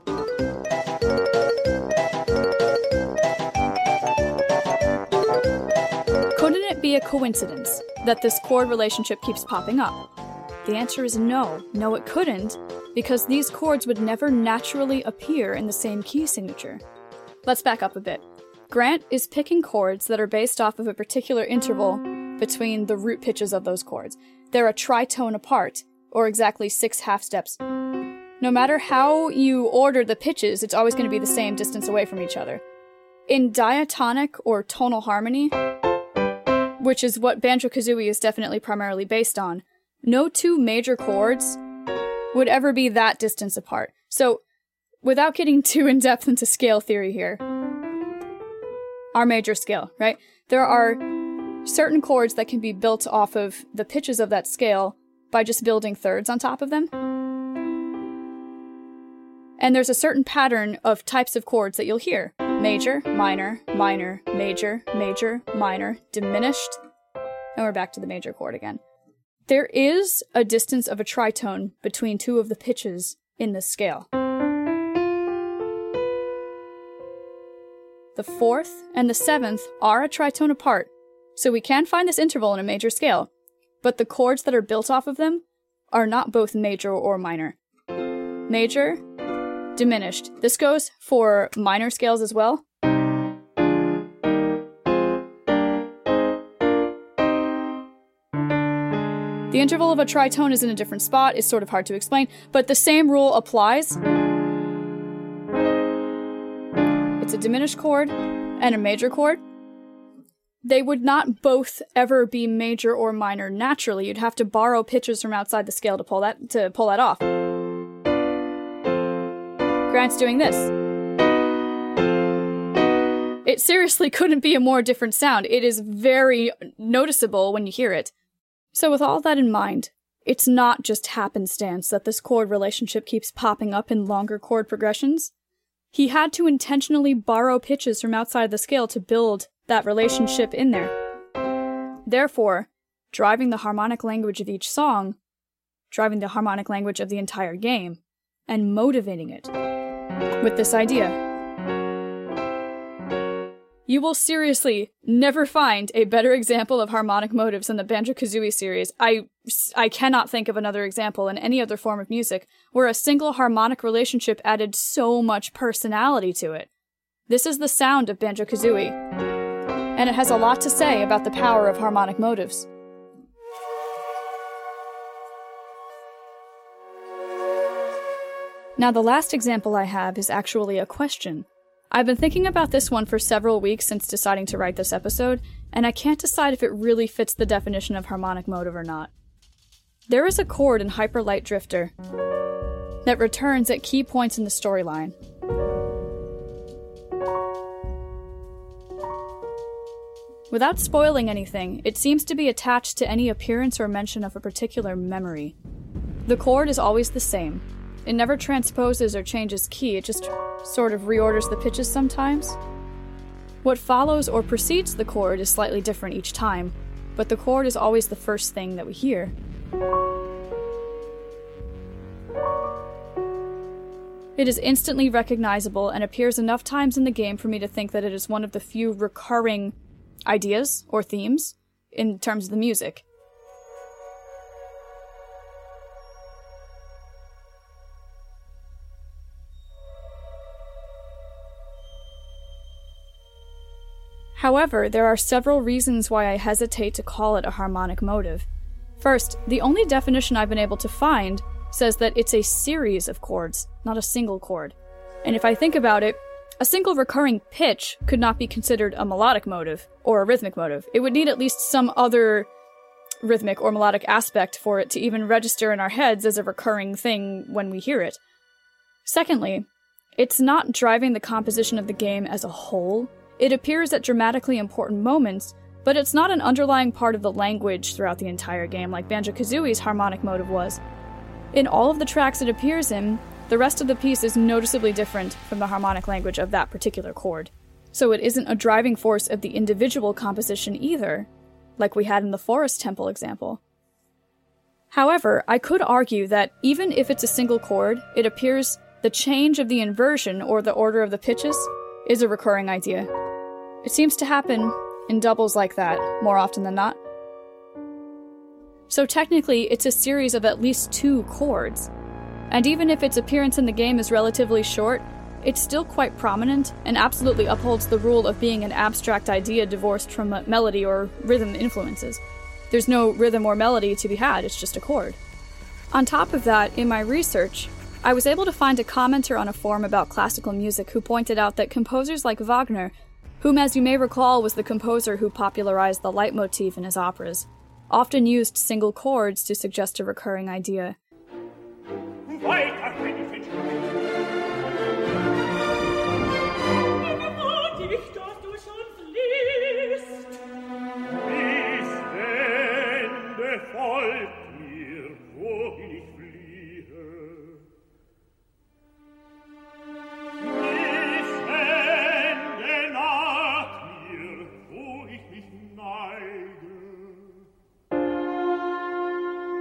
it be a coincidence that this chord relationship keeps popping up? The answer is no. No, it couldn't, because these chords would never naturally appear in the same key signature. Let's back up a bit. Grant is picking chords that are based off of a particular interval between the root pitches of those chords. They're a tritone apart, or exactly six half steps. No matter how you order the pitches, it's always going to be the same distance away from each other. In diatonic or tonal harmony, which is what Banjo-Kazooie is definitely primarily based on, no two major chords would ever be that distance apart. So, without getting too in-depth into scale theory here, our major scale, right? There are certain chords that can be built off of the pitches of that scale by just building thirds on top of them. And there's a certain pattern of types of chords that you'll hear. Major, minor, minor, major, major, minor, diminished. And we're back to the major chord again. There is a distance of a tritone between two of the pitches in this scale. The fourth and the seventh are a tritone apart, so we can find this interval in a major scale, but the chords that are built off of them are not both major or minor. Major, diminished. This goes for minor scales as well. The interval of a tritone is in a different spot, it's sort of hard to explain, but the same rule applies. It's a diminished chord and a major chord. They would not both ever be major or minor naturally. You'd have to borrow pitches from outside the scale to pull that to pull that off. Grant's doing this. It seriously couldn't be a more different sound. It is very noticeable when you hear it. So with all that in mind, it's not just happenstance that this chord relationship keeps popping up in longer chord progressions. He had to intentionally borrow pitches from outside the scale to build that relationship in there. Therefore, driving the harmonic language of each song, driving the harmonic language of the entire game, and motivating it with this idea. You will seriously never find a better example of harmonic motives than the Banjo-Kazooie series. I, I cannot think of another example in any other form of music where a single harmonic relationship added so much personality to it. This is the sound of Banjo-Kazooie, and it has a lot to say about the power of harmonic motives. Now, the last example I have is actually a question. I've been thinking about this one for several weeks since deciding to write this episode, and I can't decide if it really fits the definition of harmonic motive or not. There is a chord in Hyperlight Drifter that returns at key points in the storyline. Without spoiling anything, it seems to be attached to any appearance or mention of a particular memory. The chord is always the same. It never transposes or changes key, it just sort of reorders the pitches sometimes. What follows or precedes the chord is slightly different each time, but the chord is always the first thing that we hear. It is instantly recognizable and appears enough times in the game for me to think that it is one of the few recurring ideas or themes in terms of the music. However, there are several reasons why I hesitate to call it a harmonic motive. First, the only definition I've been able to find says that it's a series of chords, not a single chord. And if I think about it, a single recurring pitch could not be considered a melodic motive or a rhythmic motive. It would need at least some other rhythmic or melodic aspect for it to even register in our heads as a recurring thing when we hear it. Secondly, it's not driving the composition of the game as a whole. It appears at dramatically important moments, but it's not an underlying part of the language throughout the entire game like Banjo-Kazooie's harmonic motive was. In all of the tracks it appears in, the rest of the piece is noticeably different from the harmonic language of that particular chord. So it isn't a driving force of the individual composition either, like we had in the Forest Temple example. However, I could argue that even if it's a single chord, it appears the change of the inversion or the order of the pitches is a recurring idea. It seems to happen in doubles like that, more often than not. So technically, it's a series of at least two chords. And even if its appearance in the game is relatively short, it's still quite prominent and absolutely upholds the rule of being an abstract idea divorced from melody or rhythm influences. There's no rhythm or melody to be had, it's just a chord. On top of that, in my research, I was able to find a commenter on a forum about classical music who pointed out that composers like Wagner, whom as you may recall was the composer who popularized the leitmotif in his operas, often used single chords to suggest a recurring idea.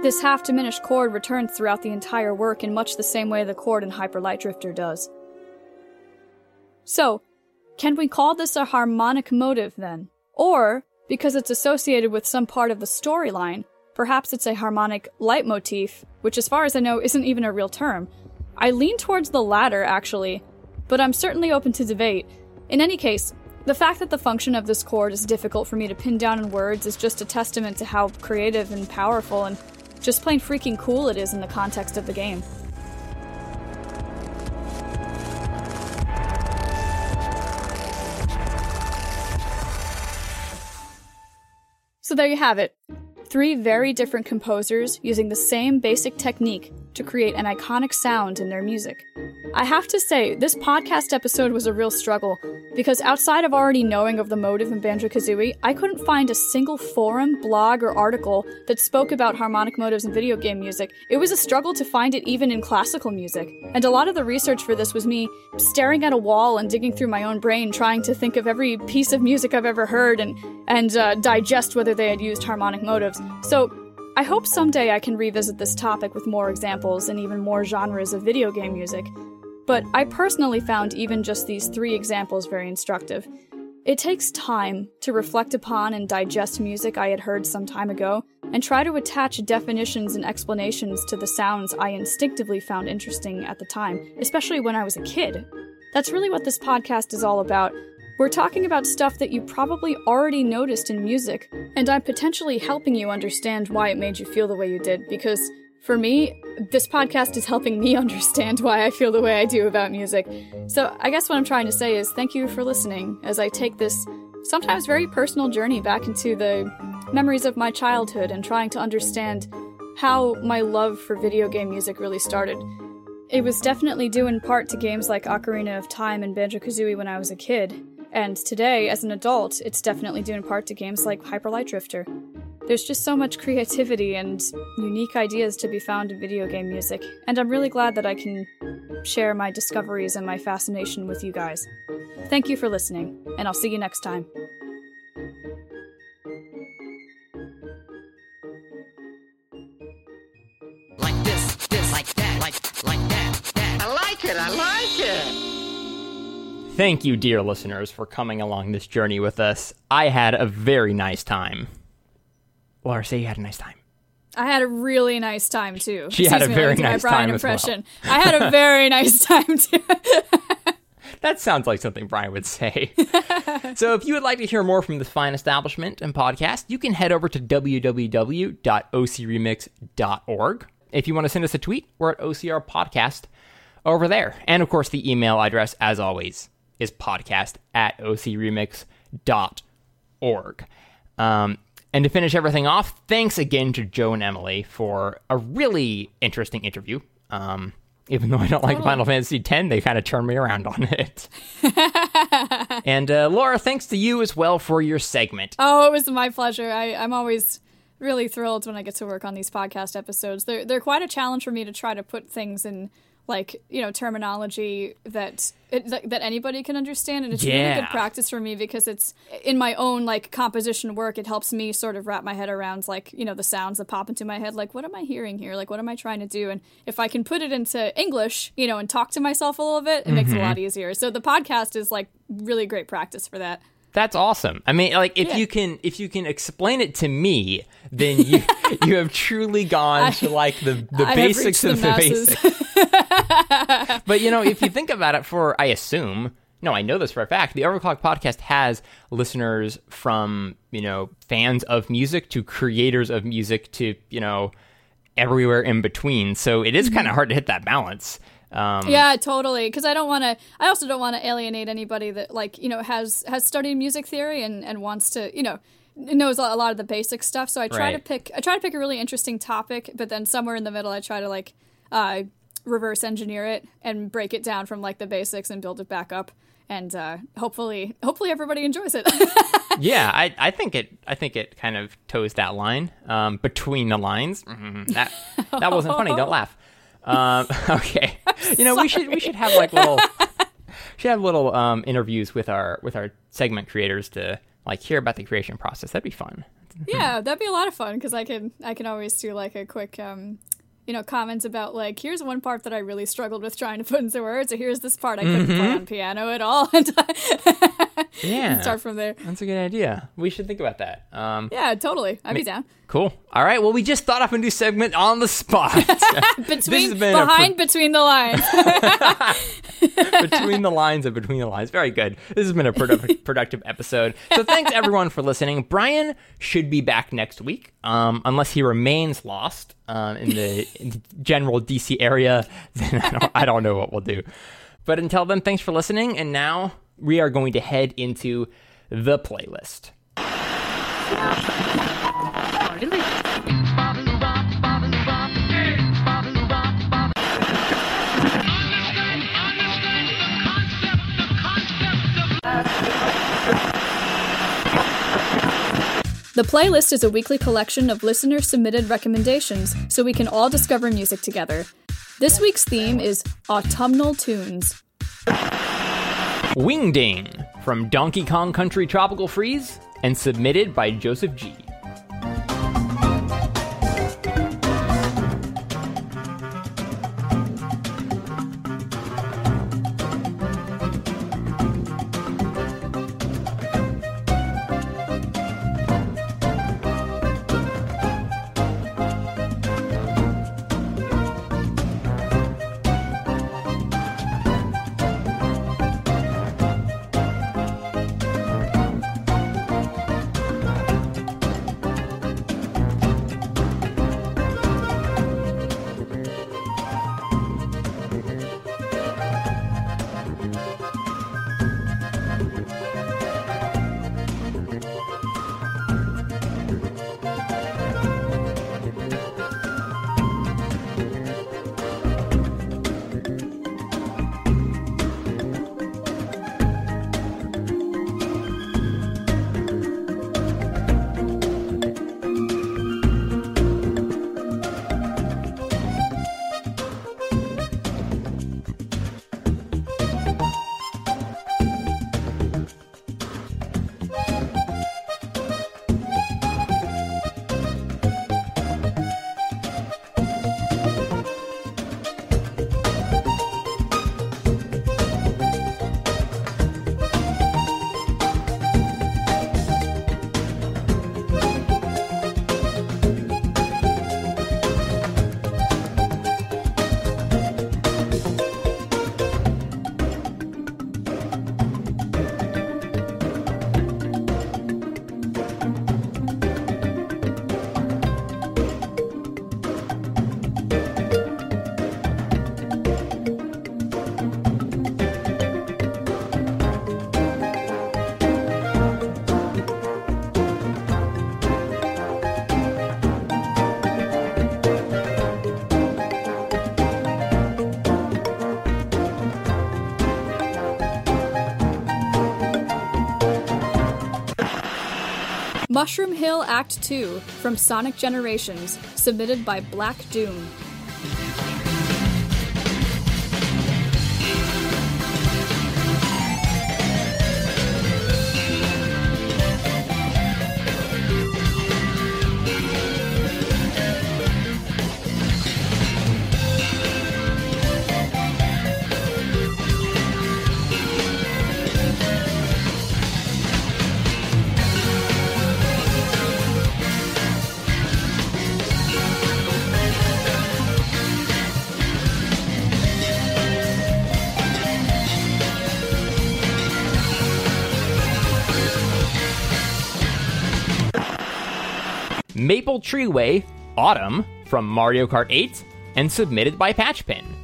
This half-diminished chord returns throughout the entire work in much the same way the chord in Hyperlight Drifter does. So, can we call this a harmonic motive then? Or, because it's associated with some part of the storyline, perhaps it's a harmonic leitmotif, which as far as I know isn't even a real term. I lean towards the latter, actually, but I'm certainly open to debate. In any case, the fact that the function of this chord is difficult for me to pin down in words is just a testament to how creative and powerful and just plain freaking cool it is in the context of the game. So there you have it. Three very different composers using the same basic technique to create an iconic sound in their music. I have to say, this podcast episode was a real struggle, because outside of already knowing of the motive in Banjo-Kazooie, I couldn't find a single forum, blog, or article that spoke about harmonic motives in video game music. It was a struggle to find it even in classical music, and a lot of the research for this was me staring at a wall and digging through my own brain, trying to think of every piece of music I've ever heard and, and uh, digest whether they had used harmonic motives. So I hope someday I can revisit this topic with more examples and even more genres of video game music, but I personally found even just these three examples very instructive. It takes time to reflect upon and digest music I had heard some time ago, and try to attach definitions and explanations to the sounds I instinctively found interesting at the time, especially when I was a kid. That's really what this podcast is all about. We're talking about stuff that you probably already noticed in music, and I'm potentially helping you understand why it made you feel the way you did, because for me, this podcast is helping me understand why I feel the way I do about music. So I guess what I'm trying to say is thank you for listening as I take this sometimes very personal journey back into the memories of my childhood and trying to understand how my love for video game music really started. It was definitely due in part to games like Ocarina of Time and Banjo-Kazooie when I was a kid. And today, as an adult, it's definitely due in part to games like Hyperlight Drifter. There's just so much creativity and unique ideas to be found in video game music, and I'm really glad that I can share my discoveries and my fascination with you guys. Thank you for listening, and I'll see you next time. Like this, this, like that, like, like that, that. I like it, I like it! Thank you, dear listeners, for coming along this journey with us. I had a very nice time. Laura, say you had a nice time. I had a really nice time, too. She Excuse had a me, very nice Brian time impression. As well. I had a very nice time, too. That sounds like something Brian would say. So if you would like to hear more from this fine establishment and podcast, you can head over to w w w dot o c remix dot org. If you want to send us a tweet, we're at O C R Podcast over there. And, of course, the email address, as always, is podcast at o c remix dot org. Um, and to finish everything off, thanks again to Joe and Emily for a really interesting interview. Um, even though I don't totally like Final Fantasy X, they kind of turned me around on it. And uh, Laura, thanks to you as well for your segment. Oh, it was my pleasure. I, I'm always really thrilled when I get to work on these podcast episodes. They're, they're quite a challenge for me to try to put things in, like, you know, terminology that it, that anybody can understand. And it's yeah. really good practice for me because it's in my own, like, composition work. It helps me sort of wrap my head around, like, you know, the sounds that pop into my head. Like, what am I hearing here? Like, what am I trying to do? And if I can put it into English, you know, and talk to myself a little bit, it mm-hmm. makes it a lot easier. So the podcast is, like, really great practice for that. That's awesome. I mean, like, if yeah. you can if you can explain it to me, then you you have truly gone I, to like the, the basics of the, the basics. But you know, if you think about it, for I assume no, I know this for a fact. The Overclock podcast has listeners from, you know, fans of music to creators of music to, you know, everywhere in between. So it is kind of hard to hit that balance. Um, yeah, totally. Because I don't want to. I also don't want to alienate anybody that, like, you know, has has studied music theory and, and wants to, you know, knows a lot of the basic stuff. So I try right. to pick. I try to pick a really interesting topic, but then somewhere in the middle, I try to like uh, reverse engineer it and break it down from like the basics and build it back up. And uh, hopefully, hopefully everybody enjoys it. yeah, I, I think it. I think it kind of toes that line um, between the lines. Mm-hmm. That that wasn't funny. Don't laugh. Um, okay, I'm you know sorry. we should we should have like little should have little um, interviews with our with our segment creators to like hear about the creation process. That'd be fun. Yeah, that'd be a lot of fun because I can I can always do like a quick. Um, You know, comments about like, here's one part that I really struggled with trying to put into words, or here's this part I couldn't mm-hmm. play on piano at all. yeah, and start from there. That's a good idea. We should think about that. Um, yeah, totally. I'd ma- be down. Cool. All right. Well, we just thought up a new segment on the spot. between behind, pro- between the lines. between the lines and between the lines. Very good. This has been a produ- productive episode. So thanks everyone for listening. Brian should be back next week, um, unless he remains lost. Um, in, the, in the general D C area, then I don't, I don't know what we'll do. But until then, thanks for listening. And now we are going to head into the playlist. The playlist is a weekly collection of listener-submitted recommendations so we can all discover music together. This week's theme is Autumnal Tunes. Wing Ding from Donkey Kong Country Tropical Freeze and submitted by Joseph G. Mushroom Hill Act two from Sonic Generations, submitted by Black Doom. Maple Treeway, Autumn from Mario Kart eight, and submitted by Patchpin.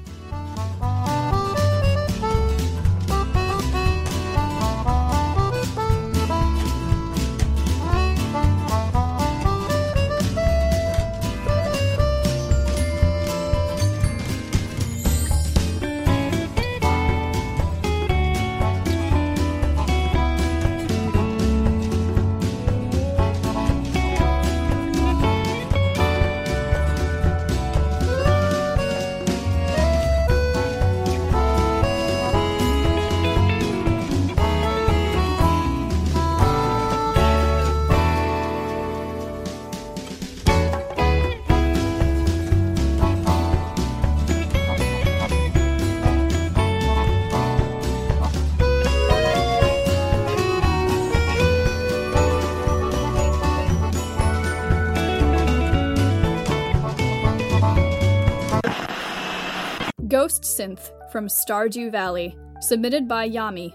Ghost Synth from Stardew Valley, submitted by Yami.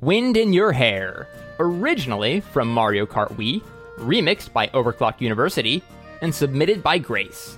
Wind in Your Hair, originally from Mario Kart Wii, remixed by Overclock University, and submitted by Grace.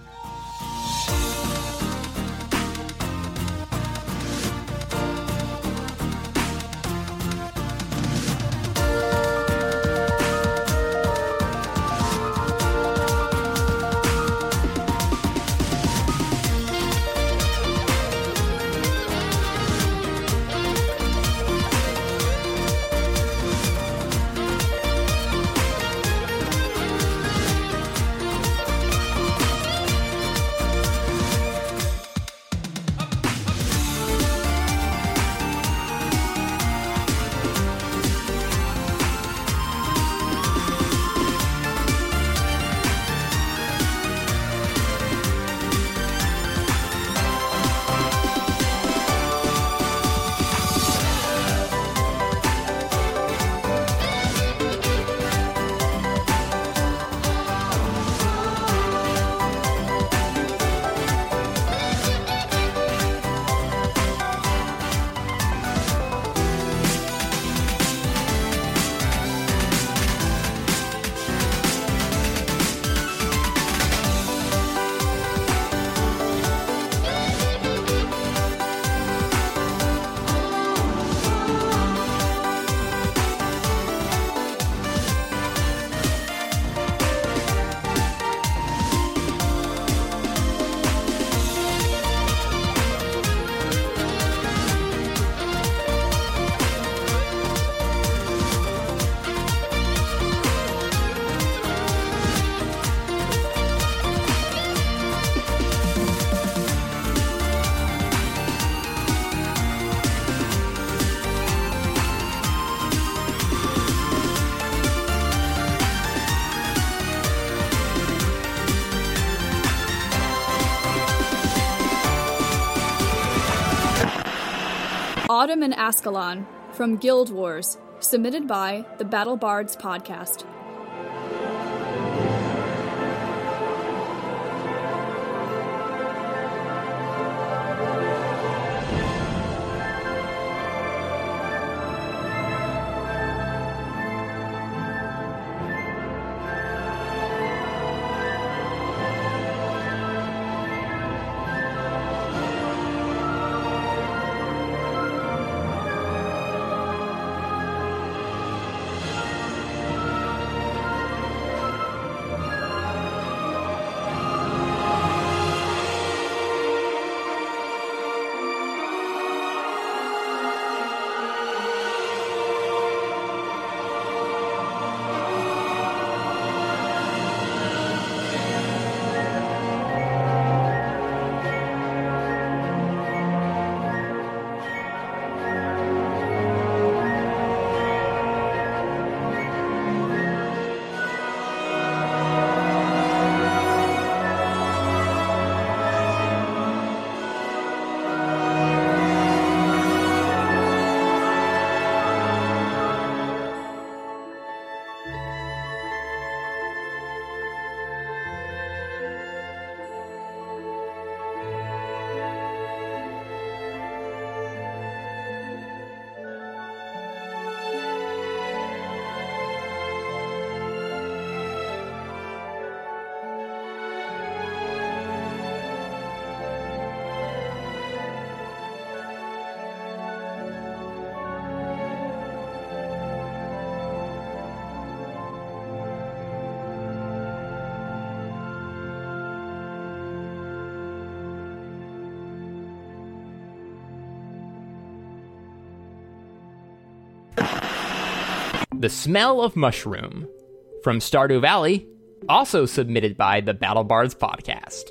Autumn in Ascalon, from Guild Wars, submitted by the Battle Bards podcast. The Smell of Mushroom, from Stardew Valley, also submitted by the Battle Bards podcast.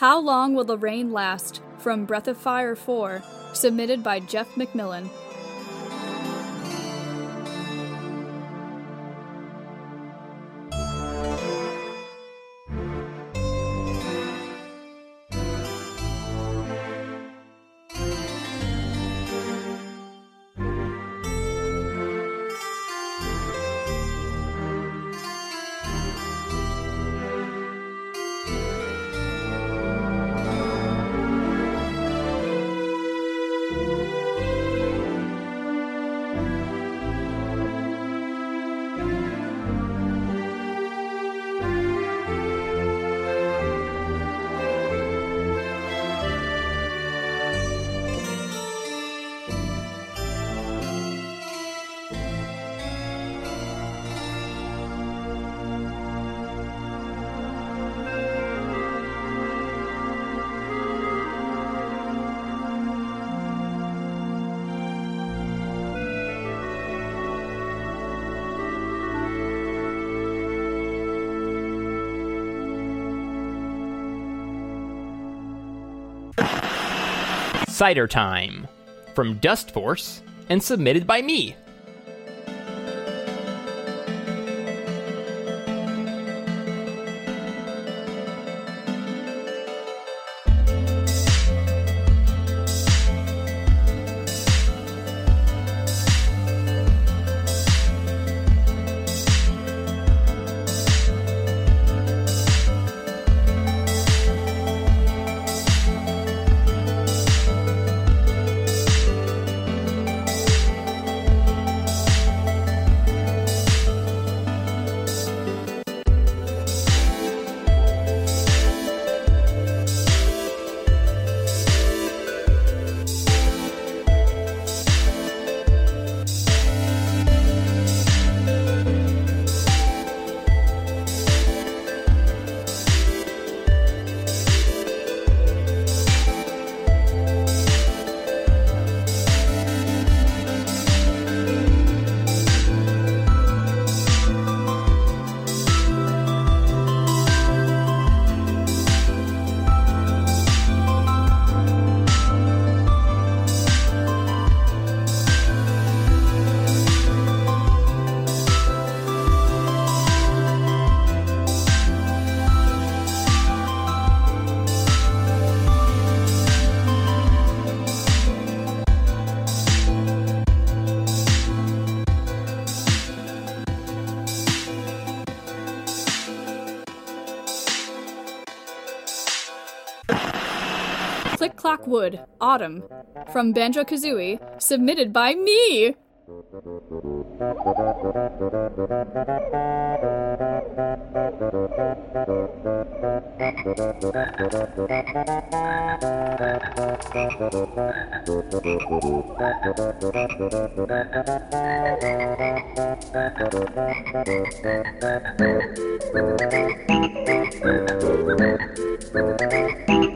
How Long Will the Rain Last? From Breath of Fire four, submitted by Jeff McMillan. Cider Time, from Dust Force, and submitted by me. Wood, Autumn, from Banjo-Kazooie, submitted by me!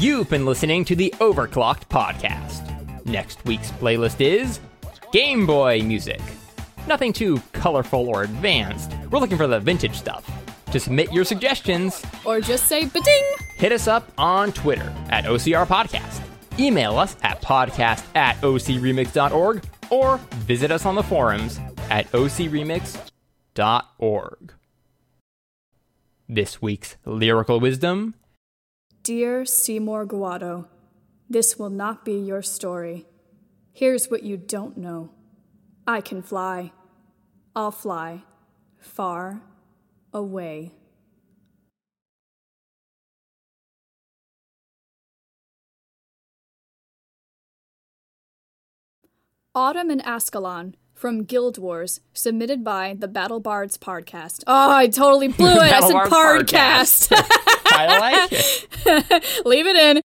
You've been listening to the Overclocked Podcast. Next week's playlist is Game Boy music. Nothing too colorful or advanced. We're looking for the vintage stuff. To submit your suggestions, or just say ba-ding, hit us up on Twitter at O C R Podcast. Email us at podcast at O C Remix dot org, or visit us on the forums at O C Remix dot org. This week's lyrical wisdom. Dear Seymour Guado, this will not be your story. Here's what you don't know. I can fly. I'll fly. Far. Away. Autumn in Ascalon, from Guild Wars, submitted by the Battle Bards Podcast. Oh, I totally blew it. I said Pardcast. I like it. Leave it in.